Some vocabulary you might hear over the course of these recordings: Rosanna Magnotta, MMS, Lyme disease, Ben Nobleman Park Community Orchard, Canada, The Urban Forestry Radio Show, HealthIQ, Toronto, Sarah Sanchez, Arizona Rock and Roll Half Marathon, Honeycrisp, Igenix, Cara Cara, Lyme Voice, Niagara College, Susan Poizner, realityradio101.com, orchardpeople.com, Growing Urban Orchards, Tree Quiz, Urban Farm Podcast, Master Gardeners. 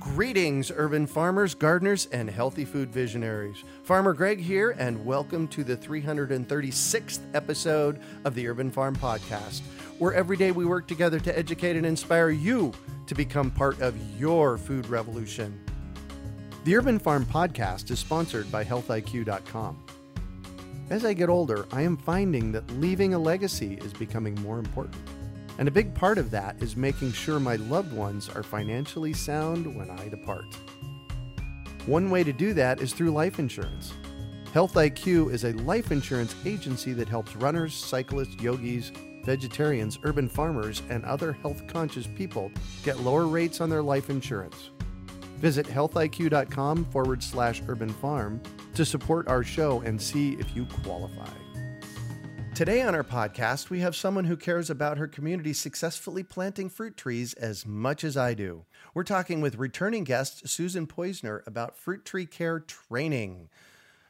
Greetings, urban farmers, gardeners, and healthy food visionaries. Farmer Greg here, and welcome to the 336th episode of the Urban Farm Podcast, where every day we work together to educate and inspire you to become part of your food revolution. The Urban Farm Podcast is sponsored by HealthIQ.com. As I get older, I am finding that leaving a legacy is becoming more important. And a big part of that is making sure my loved ones are financially sound when I depart. One way to do that is through life insurance. HealthIQ is a life insurance agency that helps runners, cyclists, yogis, vegetarians, urban farmers, and other health-conscious people get lower rates on their life insurance. Visit healthiq.com/urbanfarm to support our show and see if you qualify. Today on our podcast, we have someone who cares about her community successfully planting fruit trees as much as I do. We're talking with returning guest Susan Poizner about fruit tree care training.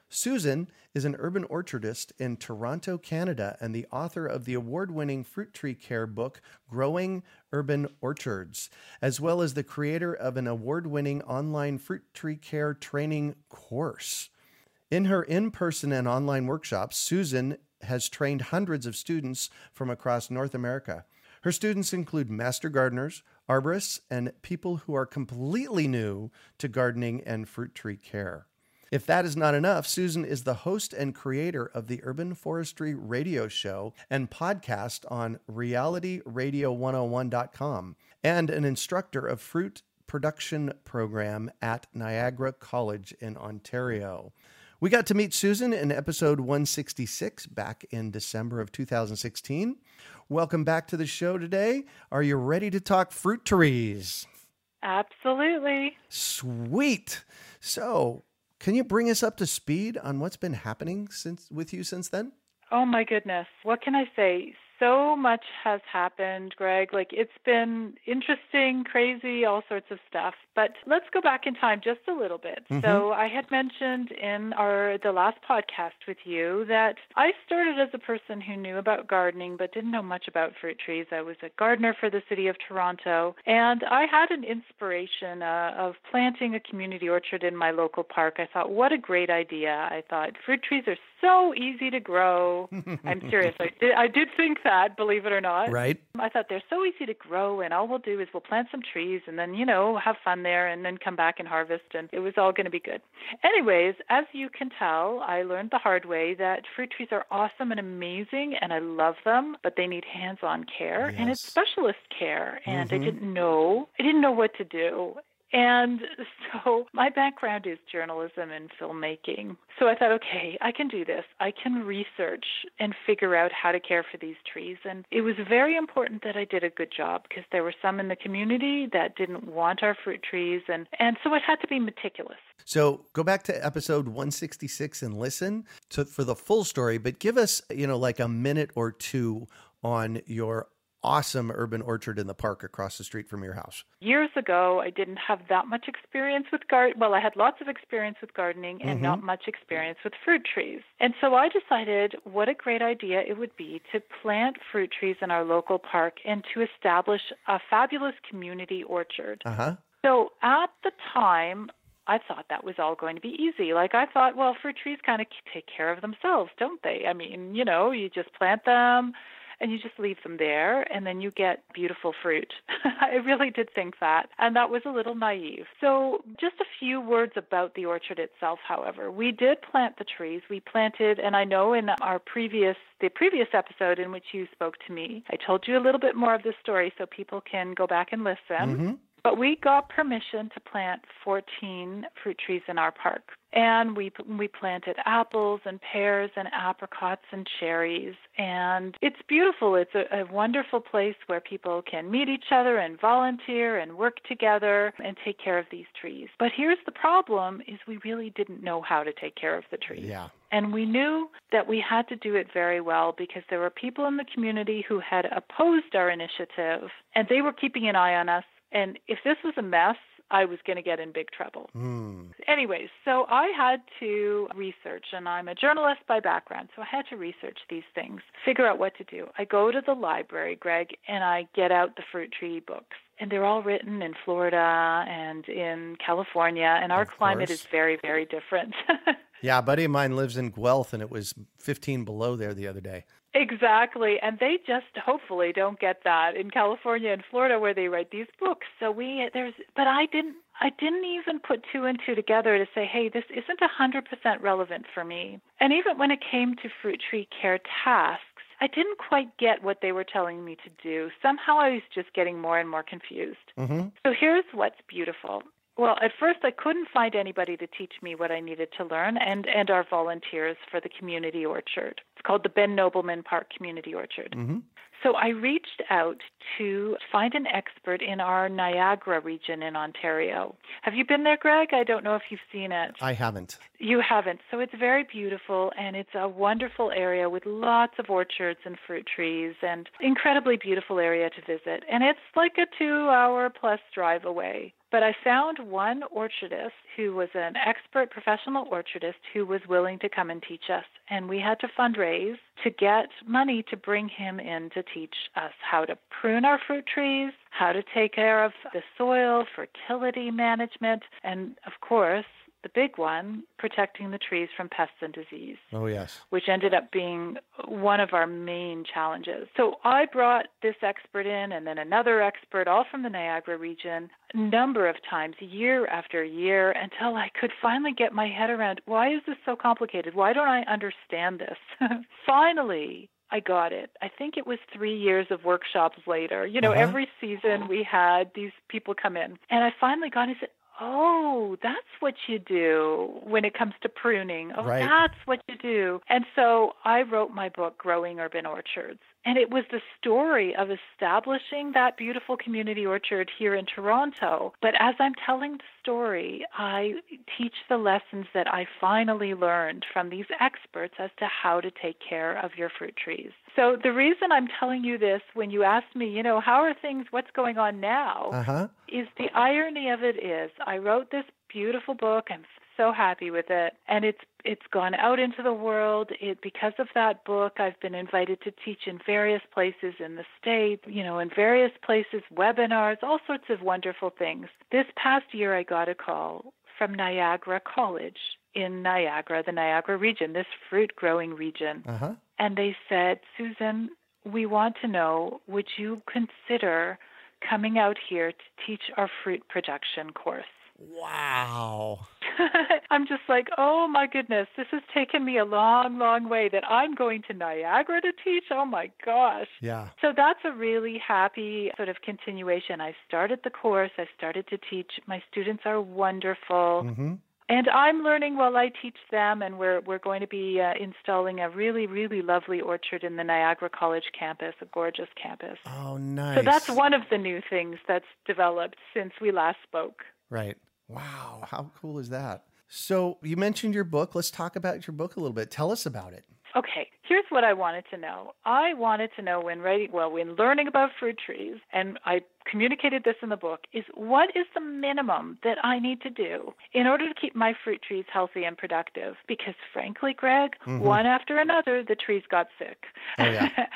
Susan is an urban orchardist in Toronto, Canada, and the author of the award-winning fruit tree care book, Growing Urban Orchards, as well as the creator of an award-winning online fruit tree care training course. In her in-person and online workshops, Susan has trained hundreds of students from across North America. Her students include master gardeners, arborists, and people who are completely new to gardening and fruit tree care. If that is not enough, Susan is the host and creator of the Urban Forestry Radio Show and podcast on realityradio101.com and an instructor of fruit production program at Niagara College in Ontario. We got to meet Susan in episode 166 back in December of 2016. Welcome back to the show today. Are you ready to talk fruit trees? Absolutely. Sweet. So, can you bring us up to speed on what's been happening with you since then? Oh my goodness. What can I say? So much has happened, Greg. Like, it's been interesting, crazy, all sorts of stuff. But let's go back in time just a little bit. Mm-hmm. So I had mentioned in the last podcast with you that I started as a person who knew about gardening but didn't know much about fruit trees. I was a gardener for the city of Toronto, and I had an inspiration of planting a community orchard in my local park. I thought, what a great idea. I thought, fruit trees are so easy to grow. I'm serious. I did think that, believe it or not. Right. I thought they're so easy to grow, and all we'll do is we'll plant some trees and then, have fun there and then come back and harvest, and it was all going to be good. Anyways, as you can tell, I learned the hard way that fruit trees are awesome and amazing, and I love them, but they need hands-on care. Yes. And it's specialist care, and mm-hmm. I didn't know what to do. And so my background is journalism and filmmaking. So I thought, okay, I can do this. I can research and figure out how to care for these trees. And it was very important that I did a good job, because there were some in the community that didn't want our fruit trees. And so it had to be meticulous. So go back to episode 166 and listen for the full story, but give us, like a minute or two on your awesome urban orchard in the park across the street from your house? Years ago, I didn't have that much experience with gardening. Well, I had lots of experience with gardening and not much experience with fruit trees. And so I decided what a great idea it would be to plant fruit trees in our local park and to establish a fabulous community orchard. So at the time, I thought that was all going to be easy. Like I thought, well, fruit trees kind of take care of themselves, don't they? I mean, you know, you just plant them and you just leave them there, and then you get beautiful fruit. I really did think that, and that was a little naive. So just a few words about the orchard itself, however. We did plant the trees. We planted, and I know in our previous episode in which you spoke to me, I told you a little bit more of the story so people can go back and listen. But we got permission to plant 14 fruit trees in our park. And we planted apples and pears and apricots and cherries. And it's beautiful. It's a wonderful place where people can meet each other and volunteer and work together and take care of these trees. But here's the problem is we really didn't know how to take care of the trees. And we knew that we had to do it very well because there were people in the community who had opposed our initiative, and they were keeping an eye on us. And if this was a mess, I was going to get in big trouble. Anyways, so I had to research, and I'm a journalist by background, so I had to research these things, figure out what to do. I go to the library, Greg, and I get out the fruit tree books. And they're all written in Florida and in California, and our climate is very, very different. Yeah, a buddy of mine lives in Guelph, and it was 15 below there the other day. Exactly, and they just hopefully don't get that in California and Florida where they write these books. So but I didn't even put two and two together to say, hey, this isn't 100% relevant for me. And even when it came to fruit tree care tasks, I didn't quite get what they were telling me to do. Somehow I was just getting more and more confused. So here's what's beautiful. Well, at first I couldn't find anybody to teach me what I needed to learn, and our volunteers for the community orchard. It's called the Ben Nobleman Park Community Orchard. So I reached out to find an expert in our Niagara region in Ontario. Have you been there, Greg? I don't know if you've seen it. I haven't. You haven't. So it's very beautiful, and it's a wonderful area with lots of orchards and fruit trees, and incredibly beautiful area to visit. And it's like a 2-hour-plus drive away. But I found one orchardist who was an expert professional orchardist who was willing to come and teach us. And we had to fundraise to get money to bring him in to teach us how to prune our fruit trees, how to take care of the soil, fertility management, and, of course, the big one, protecting the trees from pests and disease. Oh, yes. Which ended up being one of our main challenges. So I brought this expert in and then another expert, all from the Niagara region, a number of times, year after year, until I could finally get my head around, why is this so complicated? Why don't I understand this? Finally, I got it. I think it was 3 years of workshops later. You know, every season we had these people come in. And I finally got it. Oh, that's what you do when it comes to pruning. Oh, right. That's what you do. And so I wrote my book, Growing Urban Orchards. And it was the story of establishing that beautiful community orchard here in Toronto. But as I'm telling the story, I teach the lessons that I finally learned from these experts as to how to take care of your fruit trees. So the reason I'm telling you this, when you ask me, you know, how are things, what's going on now, is the irony of it is I wrote this beautiful book. I'm so happy with it. And it's gone out into the world. Because of that book, I've been invited to teach in various places in the state, you know, in various places, webinars, all sorts of wonderful things. This past year, I got a call from Niagara College in Niagara, the Niagara region, this fruit-growing region. And they said, Susan, we want to know, would you consider coming out here to teach our fruit production course? Wow. I'm just like, oh, my goodness, this has taken me a long, long way that I'm going to Niagara to teach. Oh, my gosh. Yeah. So that's a really happy sort of continuation. I started the course. I started to teach. My students are wonderful. And I'm learning while I teach them, and we're going to be installing a really, really lovely orchard in the Niagara College campus, a gorgeous campus. Oh, nice. So that's one of the new things that's developed since we last spoke. Right. Wow. How cool is that? So you mentioned your book. Let's talk about your book a little bit. Tell us about it. Okay, here's what I wanted to know. I wanted to know when learning about fruit trees, and I communicated this in the book, is what is the minimum that I need to do in order to keep my fruit trees healthy and productive? Because frankly, Greg, one after another, the trees got sick. Oh, yeah.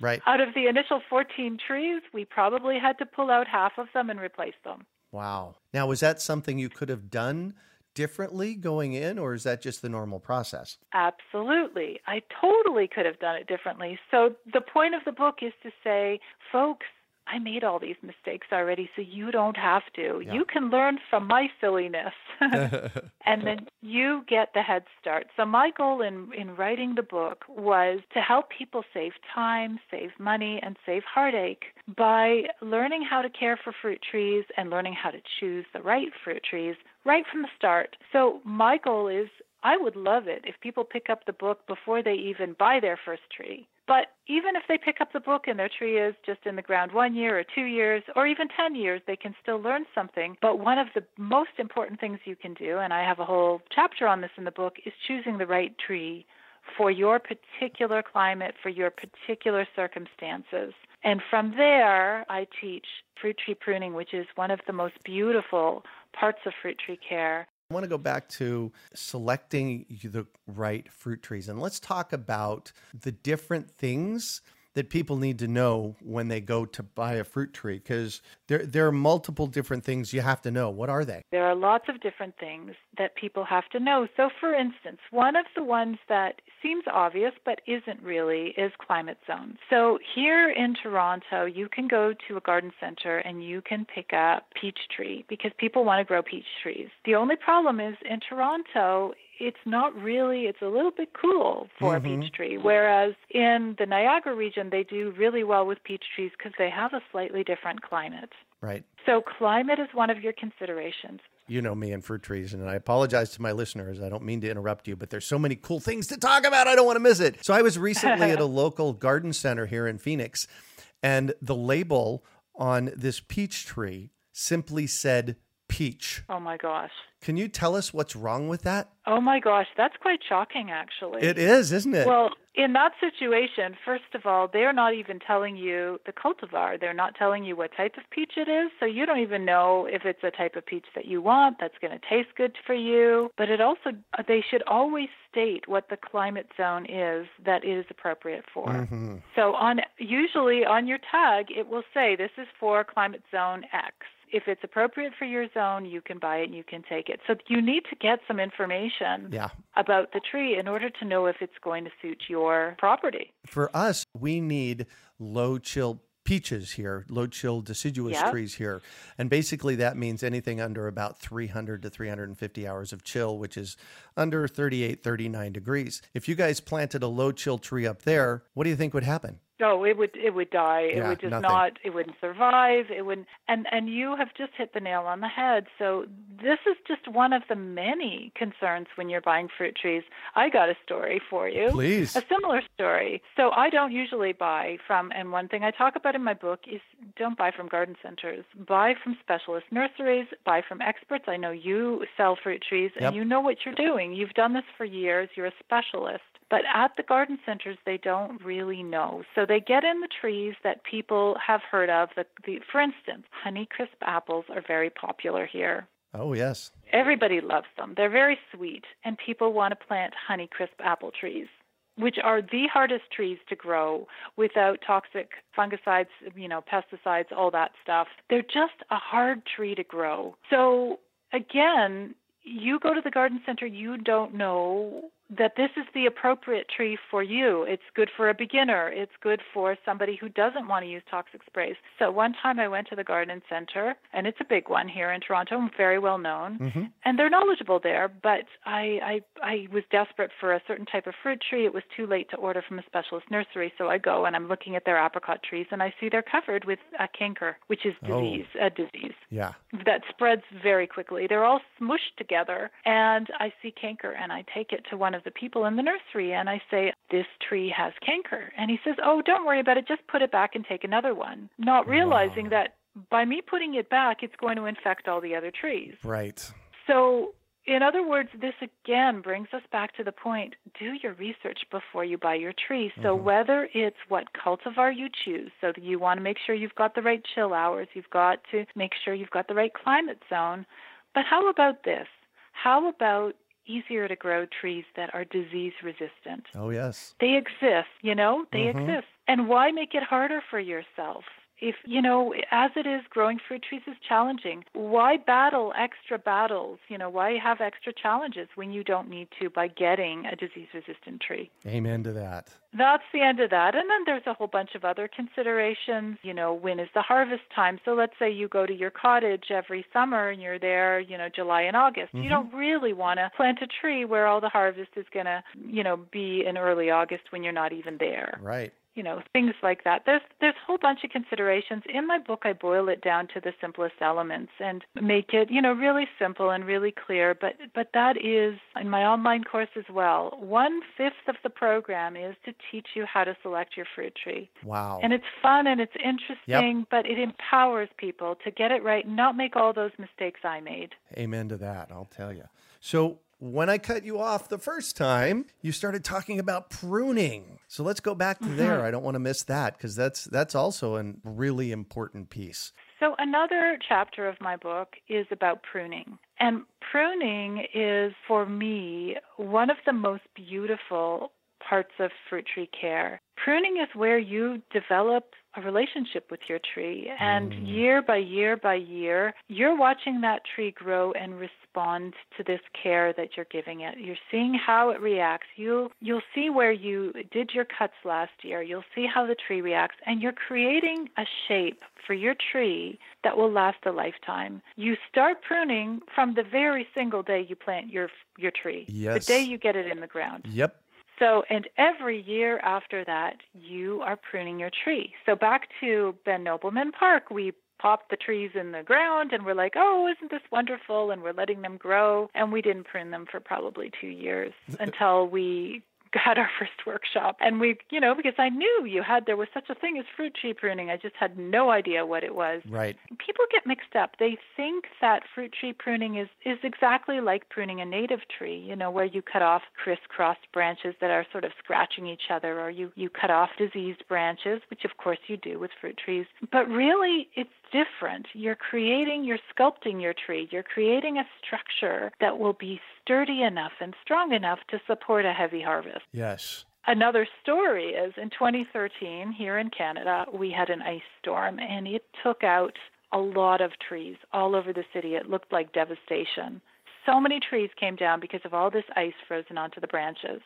Right. Out of the initial 14 trees, we probably had to pull out half of them and replace them. Wow. Now, was that something you could have done differently going in, or is that just the normal process? Absolutely. I totally could have done it differently. So the point of the book is to say, folks, I made all these mistakes already, so you don't have to. Yeah. You can learn from my silliness, and then you get the head start. So my goal in writing the book was to help people save time, save money, and save heartache by learning how to care for fruit trees and learning how to choose the right fruit trees right from the start. So my goal is, I would love it if people pick up the book before they even buy their first tree. But even if they pick up the book and their tree is just in the ground 1 year or 2 years or even 10 years, they can still learn something. But one of the most important things you can do, and I have a whole chapter on this in the book, is choosing the right tree for your particular climate, for your particular circumstances. And from there, I teach fruit tree pruning, which is one of the most beautiful parts of fruit tree care. I want to go back to selecting the right fruit trees, and let's talk about the different things that people need to know when they go to buy a fruit tree, because there are multiple different things you have to know. What are they? There are lots of different things that people have to know. So, for instance, one of the ones that seems obvious but isn't really is climate zones. So here in Toronto, you can go to a garden center and you can pick up peach tree because people want to grow peach trees. The only problem is in Toronto, it's a little bit cool for a peach tree, whereas in the Niagara region, they do really well with peach trees because they have a slightly different climate. Right. So climate is one of your considerations. You know me and fruit trees, and I apologize to my listeners. I don't mean to interrupt you, but there's so many cool things to talk about. I don't want to miss it. So I was recently at a local garden center here in Phoenix, and the label on this peach tree simply said peach. Oh my gosh. Can you tell us what's wrong with that? Oh my gosh, that's quite shocking actually. It is, isn't it? Well, in that situation, first of all, they're not even telling you the cultivar. They're not telling you what type of peach it is, so you don't even know if it's a type of peach that you want that's going to taste good for you. But it also, they should always state what the climate zone is that it is appropriate for. Mm-hmm. So usually on your tag, it will say this is for climate zone X. If it's appropriate for your zone, you can buy it and you can take it. So you need to get some information about the tree in order to know if it's going to suit your property. For us, we need low-chill peaches here, low-chill deciduous trees here. And basically that means anything under about 300 to 350 hours of chill, which is under 38, 39 degrees. If you guys planted a low-chill tree up there, what do you think would happen? No, it would die. Yeah, it wouldn't survive. It wouldn't. And you have just hit the nail on the head. So this is just one of the many concerns when you're buying fruit trees. I got a story for you. Please. A similar story. So I don't usually buy from, and one thing I talk about in my book is don't buy from garden centers. Buy from specialist nurseries, buy from experts. I know you sell fruit trees and you know what you're doing. You've done this for years. You're a specialist. But at the garden centers, they don't really know. So they get in the trees that people have heard of. For instance, Honeycrisp apples are very popular here. Oh, yes. Everybody loves them. They're very sweet, and people want to plant Honeycrisp apple trees, which are the hardest trees to grow without toxic fungicides, pesticides, all that stuff. They're just a hard tree to grow. So, again, you go to the garden center, you don't know that this is the appropriate tree for you. It's good for a beginner. It's good for somebody who doesn't want to use toxic sprays. So one time I went to the garden center, and it's a big one here in Toronto, very well known, and they're knowledgeable there, but I was desperate for a certain type of fruit tree. It was too late to order from a specialist nursery, so I go and I'm looking at their apricot trees, and I see they're covered with a canker, which is a disease that spreads very quickly. They're all smooshed together, and I see canker, and I take it to one of the people in the nursery and I say, this tree has canker. And he says, oh, don't worry about it. Just put it back and take another one. Not realizing that by me putting it back, it's going to infect all the other trees. Right. So In other words, this again brings us back to the point, do your research before you buy your tree. So whether it's what cultivar you choose, so you want to make sure you've got the right chill hours, you've got to make sure you've got the right climate zone. But how about this? How about easier to grow trees that are disease resistant? Oh, yes. They exist, you know, they exist. And why make it harder for yourself? If, you know, as it is, growing fruit trees is challenging. Why battle extra battles? You know, why have extra challenges when you don't need to by getting a disease-resistant tree? Amen to that. That's the end of that. And then there's a whole bunch of other considerations. You know, when is the harvest time? So let's say you go to your cottage every summer and you're there, you know, July and August. You don't really want to plant a tree where all the harvest is going to, you know, be in early August when you're not even there. Right. You know, things like that. There's a whole bunch of considerations. In my book, I boil it down to the simplest elements and make it, you know, really simple and really clear. But that is, in my online course as well, 1/5 of the program is to teach you how to select your fruit tree. Wow. And it's fun and it's interesting, but it empowers people to get it right and not make all those mistakes I made. Amen to that, I'll tell you. So when I cut you off the first time, you started talking about pruning. So let's go back to there. I don't want to miss that because that's also a really important piece. So another chapter of my book is about pruning. And pruning is, for me, one of the most beautiful parts of fruit tree care. Pruning is where you develop a relationship with your tree. And year by year by year, you're watching that tree grow and respond to this care that you're giving it. You're seeing how it reacts. You'll see where you did your cuts last year. You'll see how the tree reacts. And you're creating a shape for your tree that will last a lifetime. You start pruning from the very single day you plant your tree. Yes. The day you get it in the ground. Yep. So, and every year after that, you are pruning your tree. So back to Ben Nobleman Park, we popped the trees in the ground and we're like, oh, isn't this wonderful? And we're letting them grow. And we didn't prune them for probably 2 years until we got our first workshop. And we, you know, because I knew there was such a thing as fruit tree pruning. I just had no idea what it was. Right. People get mixed up. They think that fruit tree pruning is exactly like pruning a native tree, you know, where you cut off crisscrossed branches that are sort of scratching each other, or you cut off diseased branches, which of course you do with fruit trees. But really, it's different. You're sculpting your tree. You're creating a structure that will be sturdy enough and strong enough to support a heavy harvest. Yes. Another story is in 2013 here in Canada, we had an ice storm and it took out a lot of trees all over the city. It looked like devastation. So many trees came down because of all this ice frozen onto the branches.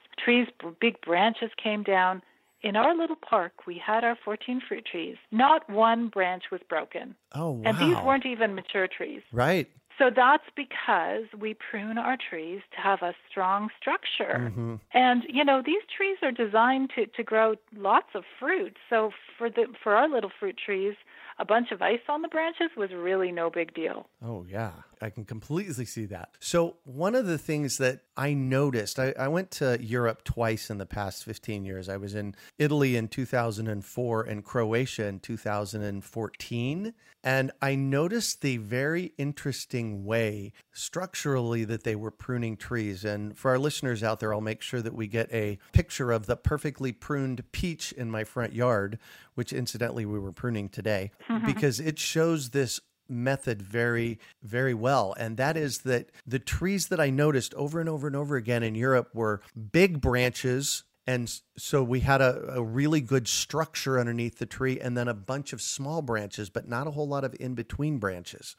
Big branches came down. In our little park, we had our 14 fruit trees. Not one branch was broken. Oh, wow. And these weren't even mature trees. Right. So that's because we prune our trees to have a strong structure. Mm-hmm. And, you know, these trees are designed to grow lots of fruit. So for our little fruit trees, a bunch of ice on the branches was really no big deal. Oh, yeah. I can completely see that. So one of the things that I noticed, I went to Europe twice in the past 15 years. I was in Italy in 2004 and Croatia in 2014. And I noticed the very interesting way structurally that they were pruning trees. And for our listeners out there, I'll make sure that we get a picture of the perfectly pruned peach in my front yard, which incidentally we were pruning today, because it shows this method very, very well. And that is that the trees that I noticed over and over and over again in Europe were big branches. And so we had a really good structure underneath the tree and then a bunch of small branches, but not a whole lot of in-between branches.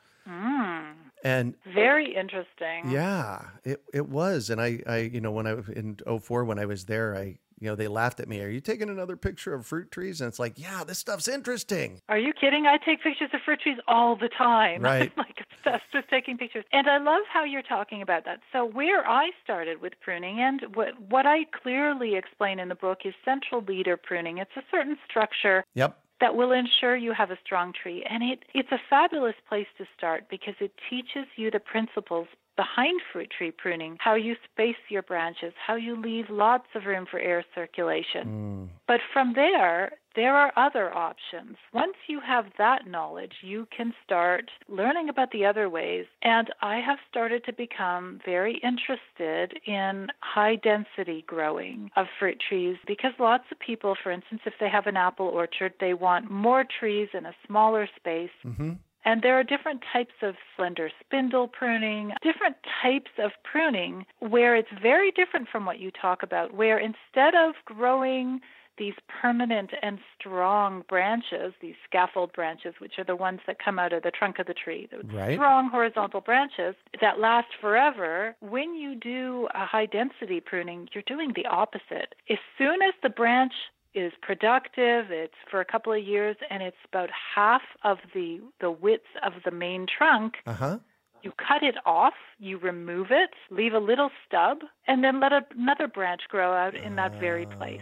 And very interesting. Yeah, it was. And I you know, when I was in 2004, when I was there, you know, they laughed at me. Are you taking another picture of fruit trees? And it's like, yeah, this stuff's interesting. Are you kidding? I take pictures of fruit trees all the time. Right. I'm like obsessed with taking pictures. And I love how you're talking about that. So where I started with pruning and what I clearly explain in the book is central leader pruning. It's a certain structure. Yep. That will ensure you have a strong tree. And it's a fabulous place to start because it teaches you the principles behind fruit tree pruning, how you space your branches, how you leave lots of room for air circulation. But from there, there are other options. Once you have that knowledge, you can start learning about the other ways. And I have started to become very interested in high-density growing of fruit trees because lots of people, for instance, if they have an apple orchard, they want more trees in a smaller space. Mm-hmm. And there are different types of slender spindle pruning, different types of pruning where it's very different from what you talk about, where instead of growing these permanent and strong branches, these scaffold branches, which are the ones that come out of the trunk of the tree, those right. strong horizontal branches that last forever, when you do a high-density pruning, you're doing the opposite. As soon as the branch is productive, it's for a couple of years, and it's about half of the width of the main trunk, uh-huh. you cut it off, you remove it, leave a little stub, and then let another branch grow out in that very place.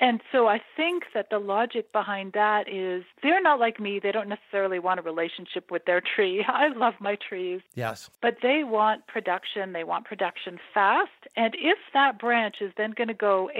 And so I think that the logic behind that is they're not like me. They don't necessarily want a relationship with their tree. I love my trees. Yes. But they want production. They want production fast. And if that branch is then going to go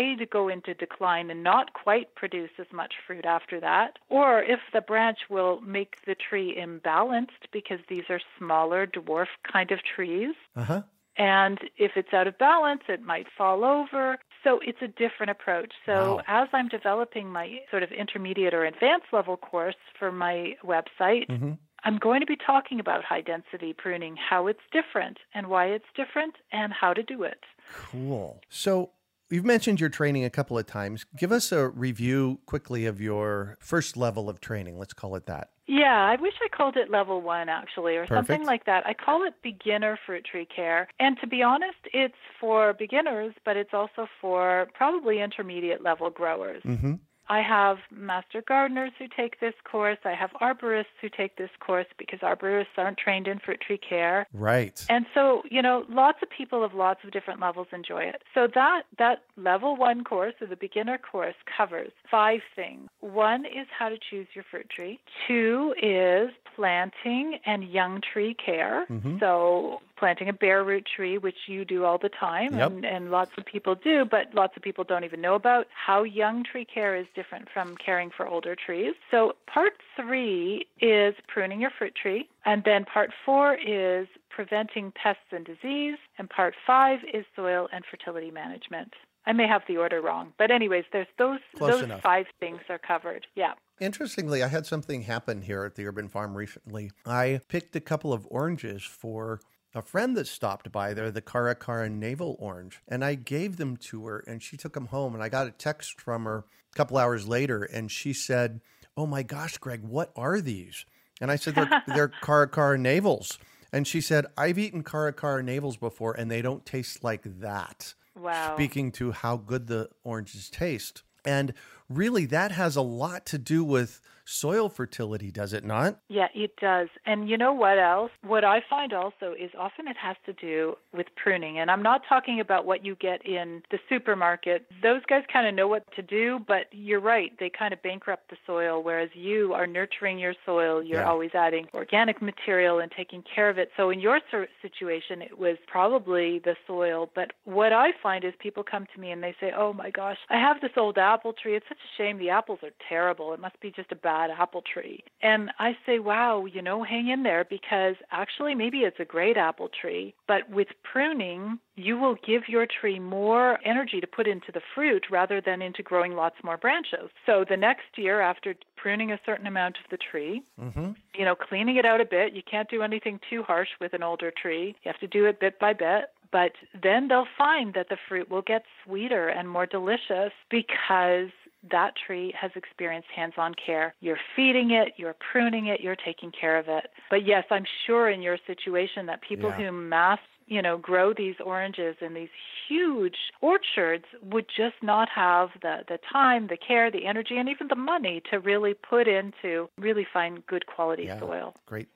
into decline and not quite produce as much fruit after that, or if the branch will make the tree imbalanced because these are smaller dwarf kind of trees, uh-huh. and if it's out of balance, it might fall over. So it's a different approach. So wow. as I'm developing my sort of intermediate or advanced level course for my website, mm-hmm. I'm going to be talking about high-density pruning, how it's different and why it's different and how to do it. Cool. So you've mentioned your training a couple of times. Give us a review quickly of your first level of training. Let's call it that. Yeah, I wish I called it level one, actually, or Perfect. Something like that. I call it beginner fruit tree care. And to be honest, it's for beginners, but it's also for probably intermediate level growers. Mm-hmm. I have master gardeners who take this course. I have arborists who take this course because arborists aren't trained in fruit tree care. Right. And so, you know, lots of people of lots of different levels enjoy it. So that level one course or the beginner course covers 5 things. 1 is how to choose your fruit tree. 2 is planting and young tree care. Mm-hmm. So planting a bare root tree, which you do all the time, yep. and lots of people do, but lots of people don't even know about how young tree care is different from caring for older trees. So part 3 is pruning your fruit tree, and then part 4 is preventing pests and disease, and part 5 is soil and fertility management. I may have the order wrong, but anyways, there's those enough. 5 things are covered. Yeah. Interestingly, I had something happen here at the Urban Farm recently. I picked a couple of oranges for a friend that stopped by there, the Cara Cara navel orange, and I gave them to her and she took them home, and I got a text from her a couple hours later and she said, "Oh my gosh, Greg, what are these?" And I said, they're Cara Cara navels. And she said, "I've eaten Cara Cara navels before and they don't taste like that." Wow. Speaking to how good the oranges taste. And really, that has a lot to do with soil fertility, does it not? Yeah, it does. And you know what else? What I find also is often it has to do with pruning. And I'm not talking about what you get in the supermarket. Those guys kind of know what to do, but you're right. They kind of bankrupt the soil, whereas you are nurturing your soil. You're yeah. always adding organic material and taking care of it. So in your situation, it was probably the soil. But what I find is people come to me and they say, "Oh my gosh, I have this old apple tree. It's such a shame. The apples are terrible. It must be just a bad apple tree." And I say, "Wow, you know, hang in there, because actually maybe it's a great apple tree, but with pruning, you will give your tree more energy to put into the fruit rather than into growing lots more branches." So the next year, after pruning a certain amount of the tree, mm-hmm. you know, cleaning it out a bit, you can't do anything too harsh with an older tree. You have to do it bit by bit. But then they'll find that the fruit will get sweeter and more delicious because that tree has experienced hands-on care. You're feeding it, you're pruning it, you're taking care of it. But yes, I'm sure in your situation that people yeah. who grow these oranges in these huge orchards would just not have the time, the care, the energy, and even the money to really put into really find good quality yeah. soil. Great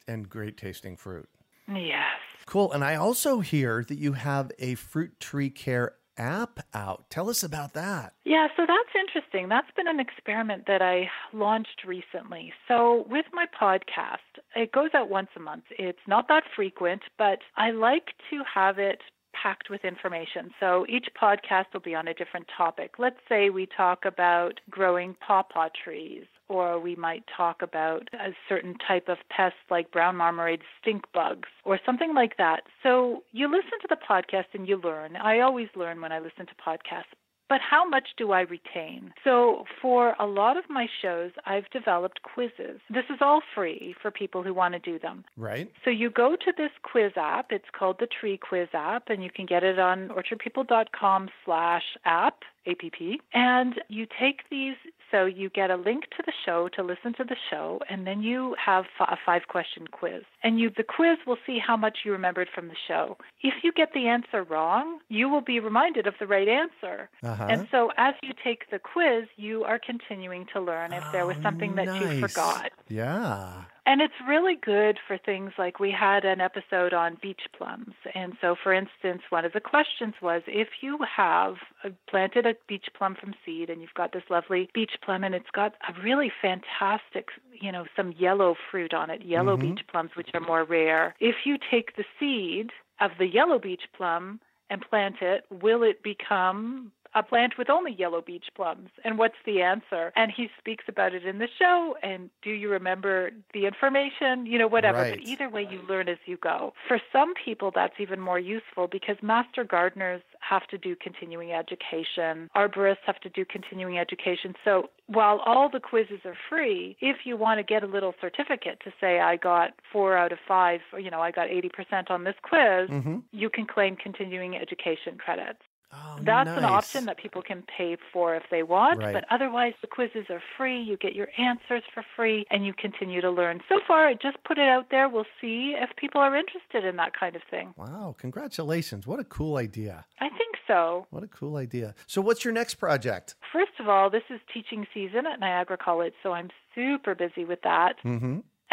tasting fruit. Yes. Cool. And I also hear that you have a fruit tree care app out. Tell us about that. Yeah, so that's interesting. That's been an experiment that I launched recently. So with my podcast, it goes out once a month. It's not that frequent, but I like to have it packed with information. So each podcast will be on a different topic. Let's say we talk about growing pawpaw trees, or we might talk about a certain type of pest like brown marmalade stink bugs or something like that. So you listen to the podcast and you learn. I always learn when I listen to podcasts. But how much do I retain? So for a lot of my shows, I've developed quizzes. This is all free for people who want to do them. Right. So you go to this quiz app. It's called the Tree Quiz app, and you can get it on orchardpeople.com/app. APP, and you take these, so you get a link to the show to listen to the show, and then you have a 5-question quiz. And the quiz will see how much you remembered from the show. If you get the answer wrong, you will be reminded of the right answer. Uh-huh. And so as you take the quiz, you are continuing to learn if there was something that you forgot. Yeah. And it's really good for things like we had an episode on beach plums. And so, for instance, one of the questions was, if you have planted a beach plum from seed and you've got this lovely beach plum and it's got a really fantastic, you know, some yellow fruit on it, yellow beach plums, which are more rare. If you take the seed of the yellow beach plum and plant it, will it become a plant with only yellow beach plums? And what's the answer? And he speaks about it in the show. And do you remember the information? You know, whatever. Right. But either way, you learn as you go. For some people, that's even more useful because master gardeners have to do continuing education. Arborists have to do continuing education. So while all the quizzes are free, if you want to get a little certificate to say, I got 4 out of 5, or, you know, I got 80% on this quiz, you can claim continuing education credits. Oh, that's nice. An option that people can pay for if they want, but otherwise the quizzes are free. You get your answers for free, and you continue to learn. So far, I just put it out there. We'll see if people are interested in that kind of thing. Wow, congratulations. What a cool idea. I think so. What a cool idea. So what's your next project? First of all, this is teaching season at Niagara College, so I'm super busy with that.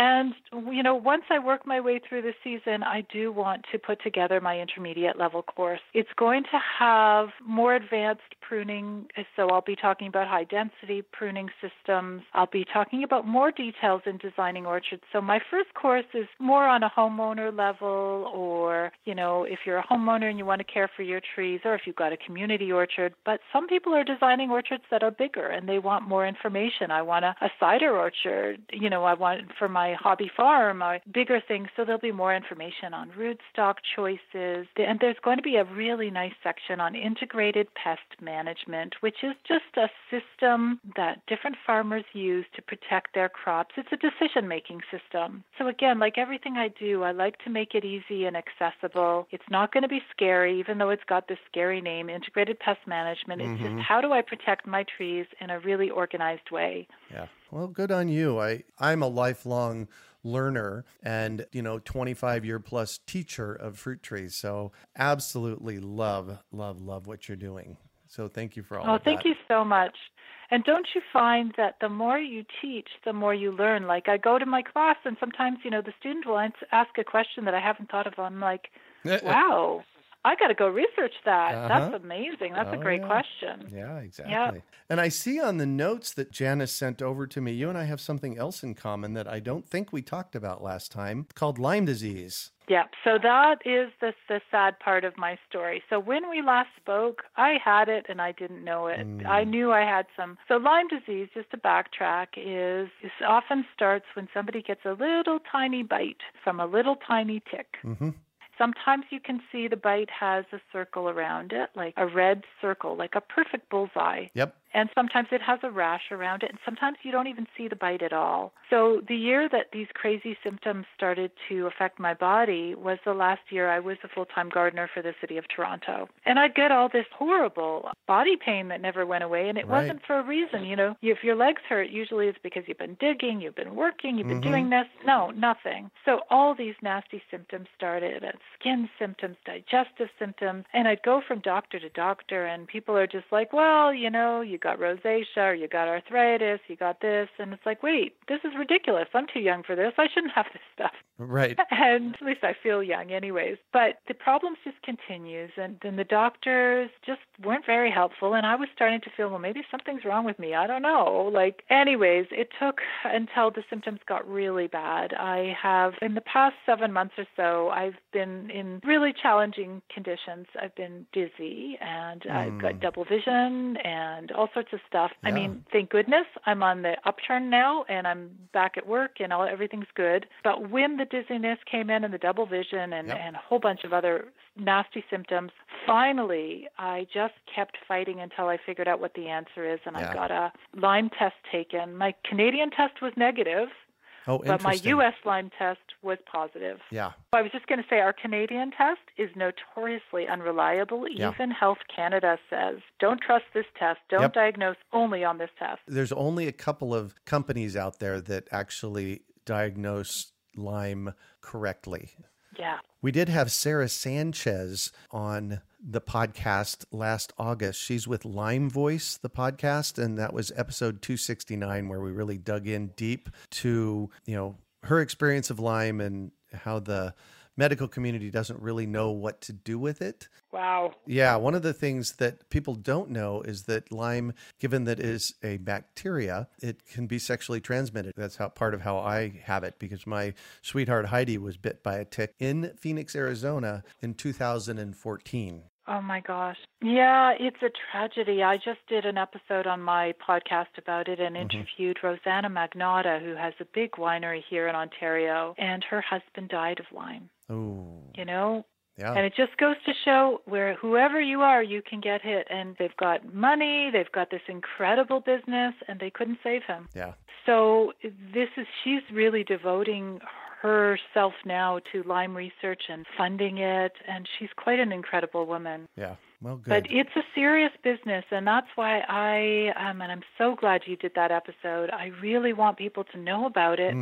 And, you know, once I work my way through the season, I do want to put together my intermediate level course. It's going to have more advanced pruning, so I'll be talking about high density pruning systems. I'll be talking about more details in designing orchards. So my first course is more on a homeowner level, or, you know, if you're a homeowner and you want to care for your trees, or if you've got a community orchard. But some people are designing orchards that are bigger and they want more information. I want a cider orchard, you know, I want for my hobby farm, or bigger things. So there'll be more information on rootstock choices. And there's going to be a really nice section on integrated pest management, which is just a system that different farmers use to protect their crops. It's a decision-making system. So again, like everything I do, I like to make it easy and accessible. It's not going to be scary, even though it's got this scary name, integrated pest management. It's just, how do I protect my trees in a really organized way? Yeah. Well, good on you. I'm a lifelong learner and, you know, 25-year plus teacher of fruit trees. So absolutely love what you're doing. So thank you for all of that. Oh, thank you so much. And don't you find that the more you teach, the more you learn? Like, I go to my class and sometimes, you know, the student will ask a question that I haven't thought of. I'm like, wow. I got to go research that. That's amazing. That's a great question. Yeah, exactly. Yep. And I see on the notes that Janice sent over to me, you and I have something else in common that I don't think we talked about last time, called Lyme disease. Yeah, so that is the sad part of my story. So when we last spoke, I had it and I didn't know it. I knew I had some. So Lyme disease, just to backtrack, is often starts when somebody gets a little tiny bite from a little tiny tick. Sometimes you can see the bite has a circle around it, like a red circle, like a perfect bullseye. Yep. And sometimes it has a rash around it, and sometimes you don't even see the bite at all. So the year that these crazy symptoms started to affect my body was the last year I was a full-time gardener for the city of Toronto. And I'd get all this horrible body pain that never went away, and it wasn't for a reason. You know, if your legs hurt, usually it's because you've been digging, you've been working, you've been doing this. No, nothing. So all these nasty symptoms started, and skin symptoms, digestive symptoms, and I'd go from doctor to doctor, and people are just like, well, you know, you you got rosacea, or you got arthritis, you got this. And it's like, wait, this is ridiculous. I'm too young for this. I shouldn't have this stuff. Right. And at least I feel young anyways. But the problems just continues. And then the doctors just weren't very helpful. And I was starting to feel, well, maybe something's wrong with me. I don't know. Like, anyways, it took until the symptoms got really bad. I have, in the past 7 months or so, I've been in really challenging conditions. I've been dizzy and I've got double vision and all sorts of stuff. Yeah. I mean, thank goodness I'm on the upturn now and I'm back at work and everything's good. But when the dizziness came in and the double vision and a whole bunch of other nasty symptoms, finally, I just kept fighting until I figured out what the answer is. And I got a Lyme test taken. My Canadian test was negative. Oh, but my U.S. Lyme test was positive. Yeah. I was just going to say our Canadian test is notoriously unreliable. Even Health Canada says, don't trust this test. Don't diagnose only on this test. There's only a couple of companies out there that actually diagnose Lyme correctly. Yeah. We did have Sarah Sanchez on the podcast last August. She's with Lyme Voice, the podcast, and that was episode 269, where we really dug in deep to, you know, her experience of Lyme and how the medical community doesn't really know what to do with it. Wow. Yeah. One of the things that people don't know is that Lyme, given that it is a bacteria, it can be sexually transmitted. That's how part of how I have it, because my sweetheart Heidi was bit by a tick in Phoenix, Arizona in 2014. Oh my gosh. Yeah, it's a tragedy. I just did an episode on my podcast about it and interviewed Rosanna Magnotta, who has a big winery here in Ontario, and her husband died of Lyme. Oh. You know? Yeah. And it just goes to show where whoever you are, you can get hit. And they've got money, they've got this incredible business, and they couldn't save him. Yeah. So she's really devoting herself now to Lyme research and funding it. And she's quite an incredible woman. Yeah. Well, good. But it's a serious business. And that's why and I'm so glad you did that episode. I really want people to know about it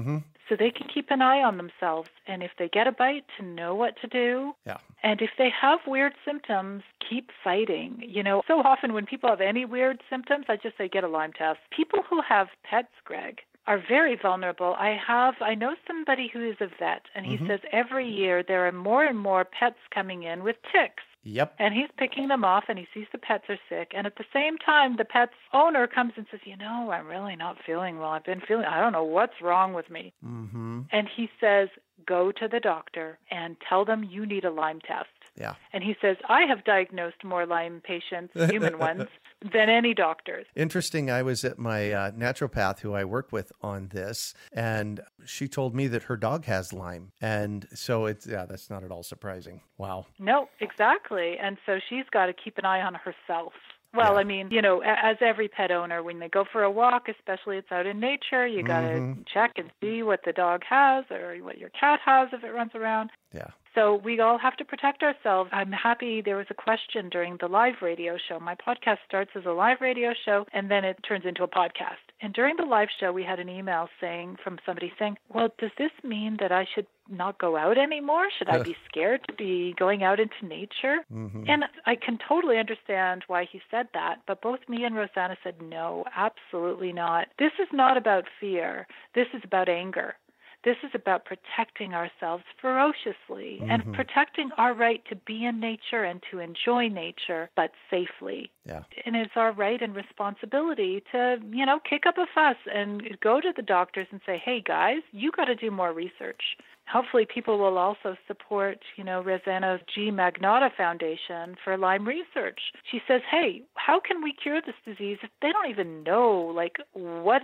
so they can keep an eye on themselves. And if they get a bite, to know what to do. Yeah. And if they have weird symptoms, keep fighting. You know, so often when people have any weird symptoms, I just say, get a Lyme test. People who have pets, Greg, are very vulnerable. I know somebody who is a vet, and he says every year there are more and more pets coming in with ticks. Yep. And he's picking them off, and he sees the pets are sick. And at the same time, the pet's owner comes and says, you know, I'm really not feeling well. I don't know what's wrong with me. Mm-hmm. And he says, go to the doctor and tell them you need a Lyme test. Yeah. And he says, I have diagnosed more Lyme patients, human ones, than any doctors. Interesting. I was at my naturopath who I work with on this, and she told me that her dog has Lyme. And so that's not at all surprising. Wow. No, exactly. And so she's got to keep an eye on herself. Well, yeah. I mean, you know, as every pet owner, when they go for a walk, especially it's out in nature, you got to check and see what the dog has or what your cat has if it runs around. Yeah. So we all have to protect ourselves. I'm happy there was a question during the live radio show. My podcast starts as a live radio show, and then it turns into a podcast. And during the live show, we had an email from somebody saying, well, does this mean that I should not go out anymore? Should I be scared to be going out into nature? Mm-hmm. And I can totally understand why he said that, but both me and Rosanna said, no, absolutely not. This is not about fear. This is about anger. This is about protecting ourselves ferociously and protecting our right to be in nature and to enjoy nature, but safely. Yeah. And it's our right and responsibility to, you know, kick up a fuss and go to the doctors and say, hey, guys, you got to do more research. Hopefully people will also support, you know, Rosanna's G. Magnotta Foundation for Lyme research. She says, hey, how can we cure this disease if they don't even know, like, what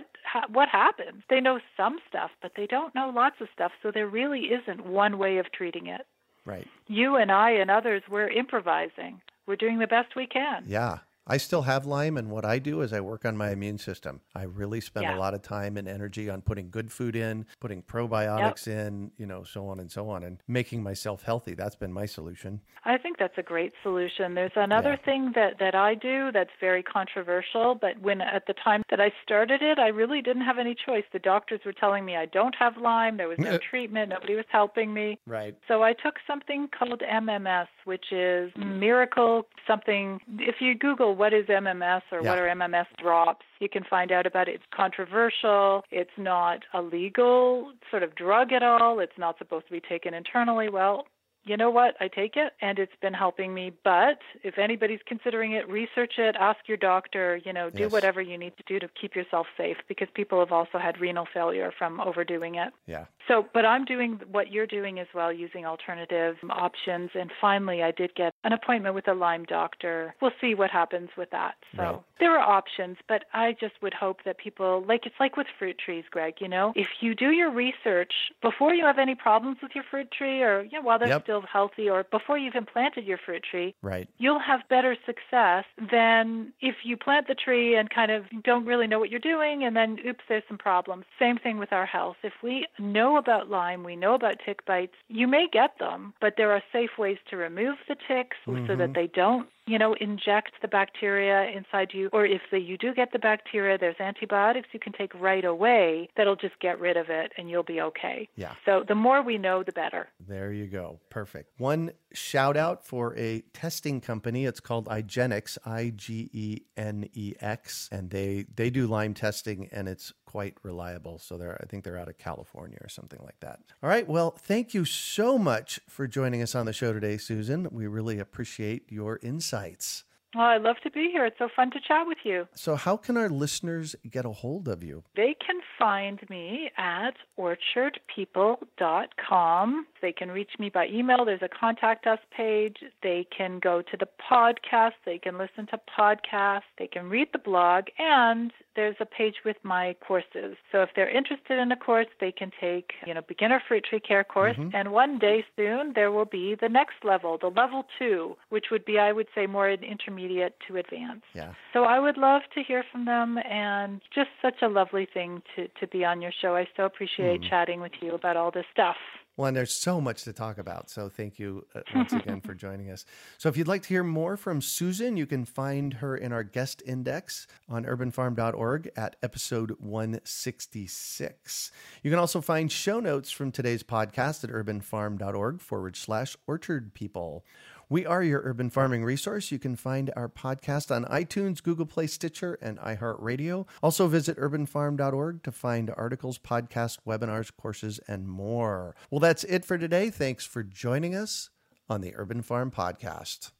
happens? They know some stuff, but they don't know lots of stuff, so there really isn't one way of treating it. Right. You and I and others, we're improvising. We're doing the best we can. Yeah. I still have Lyme, and what I do is I work on my immune system. I really spend a lot of time and energy on putting good food in, putting probiotics in, you know, so on, and making myself healthy. That's been my solution. I think that's a great solution. There's another thing that I do that's very controversial, but when at the time that I started it, I really didn't have any choice. The doctors were telling me I don't have Lyme. There was no treatment. Nobody was helping me. Right. So I took something called MMS, which is miracle something. If you Google Google what is MMS or what are MMS drops. You can find out about it. It's controversial. It's not a legal sort of drug at all. It's not supposed to be taken internally. Well, you know what? I take it, and it's been helping me. But if anybody's considering it, research it, ask your doctor, you know, do whatever you need to do to keep yourself safe, because people have also had renal failure from overdoing it. Yeah. So, but I'm doing what you're doing as well, using alternative options. And finally, I did get an appointment with a Lyme doctor. We'll see what happens with that. So there are options, but I just would hope that people, like, it's like with fruit trees, Greg, you know, if you do your research before you have any problems with your fruit tree, or, you know, while they're still healthy, or before you've implanted your fruit tree, you'll have better success than if you plant the tree and kind of don't really know what you're doing, and then, oops, there's some problems. Same thing with our health. If we know about Lyme, we know about tick bites, you may get them, but there are safe ways to remove the ticks so that they don't, you know, inject the bacteria inside you. Or if you do get the bacteria, there's antibiotics you can take right away that'll just get rid of it, and you'll be okay. Yeah. So the more we know, the better. There you go. Perfect. One shout out for a testing company. It's called Igenix, I-G-E-N-E-X, and they do Lyme testing, and it's quite reliable. So I think they're out of California or something like that. All right. Well, thank you so much for joining us on the show today, Susan. We really appreciate your insights. Well, I love to be here. It's so fun to chat with you. So how can our listeners get a hold of you? They can find me at orchardpeople.com. They can reach me by email. There's a contact us page. They can go to the podcast. They can listen to podcasts. They can read the blog. And there's a page with my courses. So if they're interested in a course, they can take, you know, beginner fruit tree care course. Mm-hmm. And one day soon, there will be the next level, the level 2, which would be, I would say, more an intermediate to advanced. Yeah. So I would love to hear from them, and just such a lovely thing to be on your show. I so appreciate chatting with you about all this stuff. Well, and there's so much to talk about. So thank you once again for joining us. So if you'd like to hear more from Susan, you can find her in our guest index on urbanfarm.org at episode 166. You can also find show notes from today's podcast at urbanfarm.org/orchardpeople. We are your urban farming resource. You can find our podcast on iTunes, Google Play, Stitcher, and iHeartRadio. Also visit urbanfarm.org to find articles, podcasts, webinars, courses, and more. Well, that's it for today. Thanks for joining us on the Urban Farm Podcast.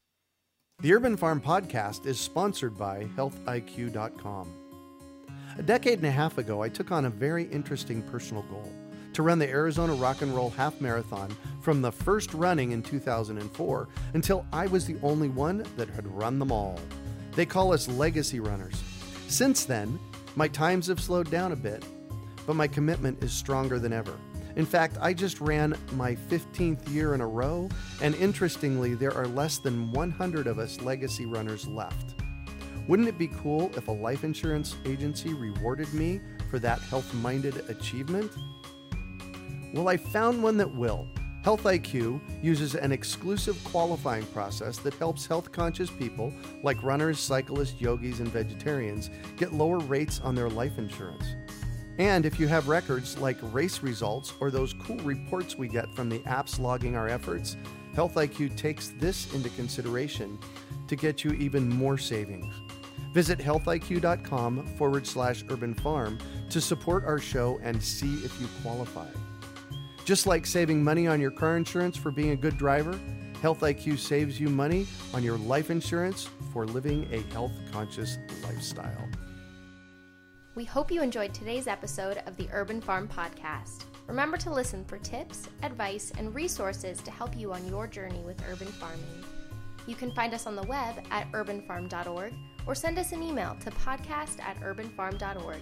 The Urban Farm Podcast is sponsored by HealthIQ.com. A decade and a half ago, I took on a very interesting personal goal: to run the Arizona Rock and Roll Half Marathon from the first running in 2004 until I was the only one that had run them all. They call us legacy runners. Since then, my times have slowed down a bit, but my commitment is stronger than ever. In fact, I just ran my 15th year in a row, and interestingly, there are less than 100 of us legacy runners left. Wouldn't it be cool if a life insurance agency rewarded me for that health-minded achievement? Well, I found one that will. HealthIQ uses an exclusive qualifying process that helps health-conscious people like runners, cyclists, yogis, and vegetarians get lower rates on their life insurance. And if you have records like race results or those cool reports we get from the apps logging our efforts, HealthIQ takes this into consideration to get you even more savings. Visit healthiq.com/urbanfarm to support our show and see if you qualify. Just like saving money on your car insurance for being a good driver, HealthIQ saves you money on your life insurance for living a health-conscious lifestyle. We hope you enjoyed today's episode of the Urban Farm Podcast. Remember to listen for tips, advice, and resources to help you on your journey with urban farming. You can find us on the web at urbanfarm.org or send us an email to podcast@urbanfarm.org.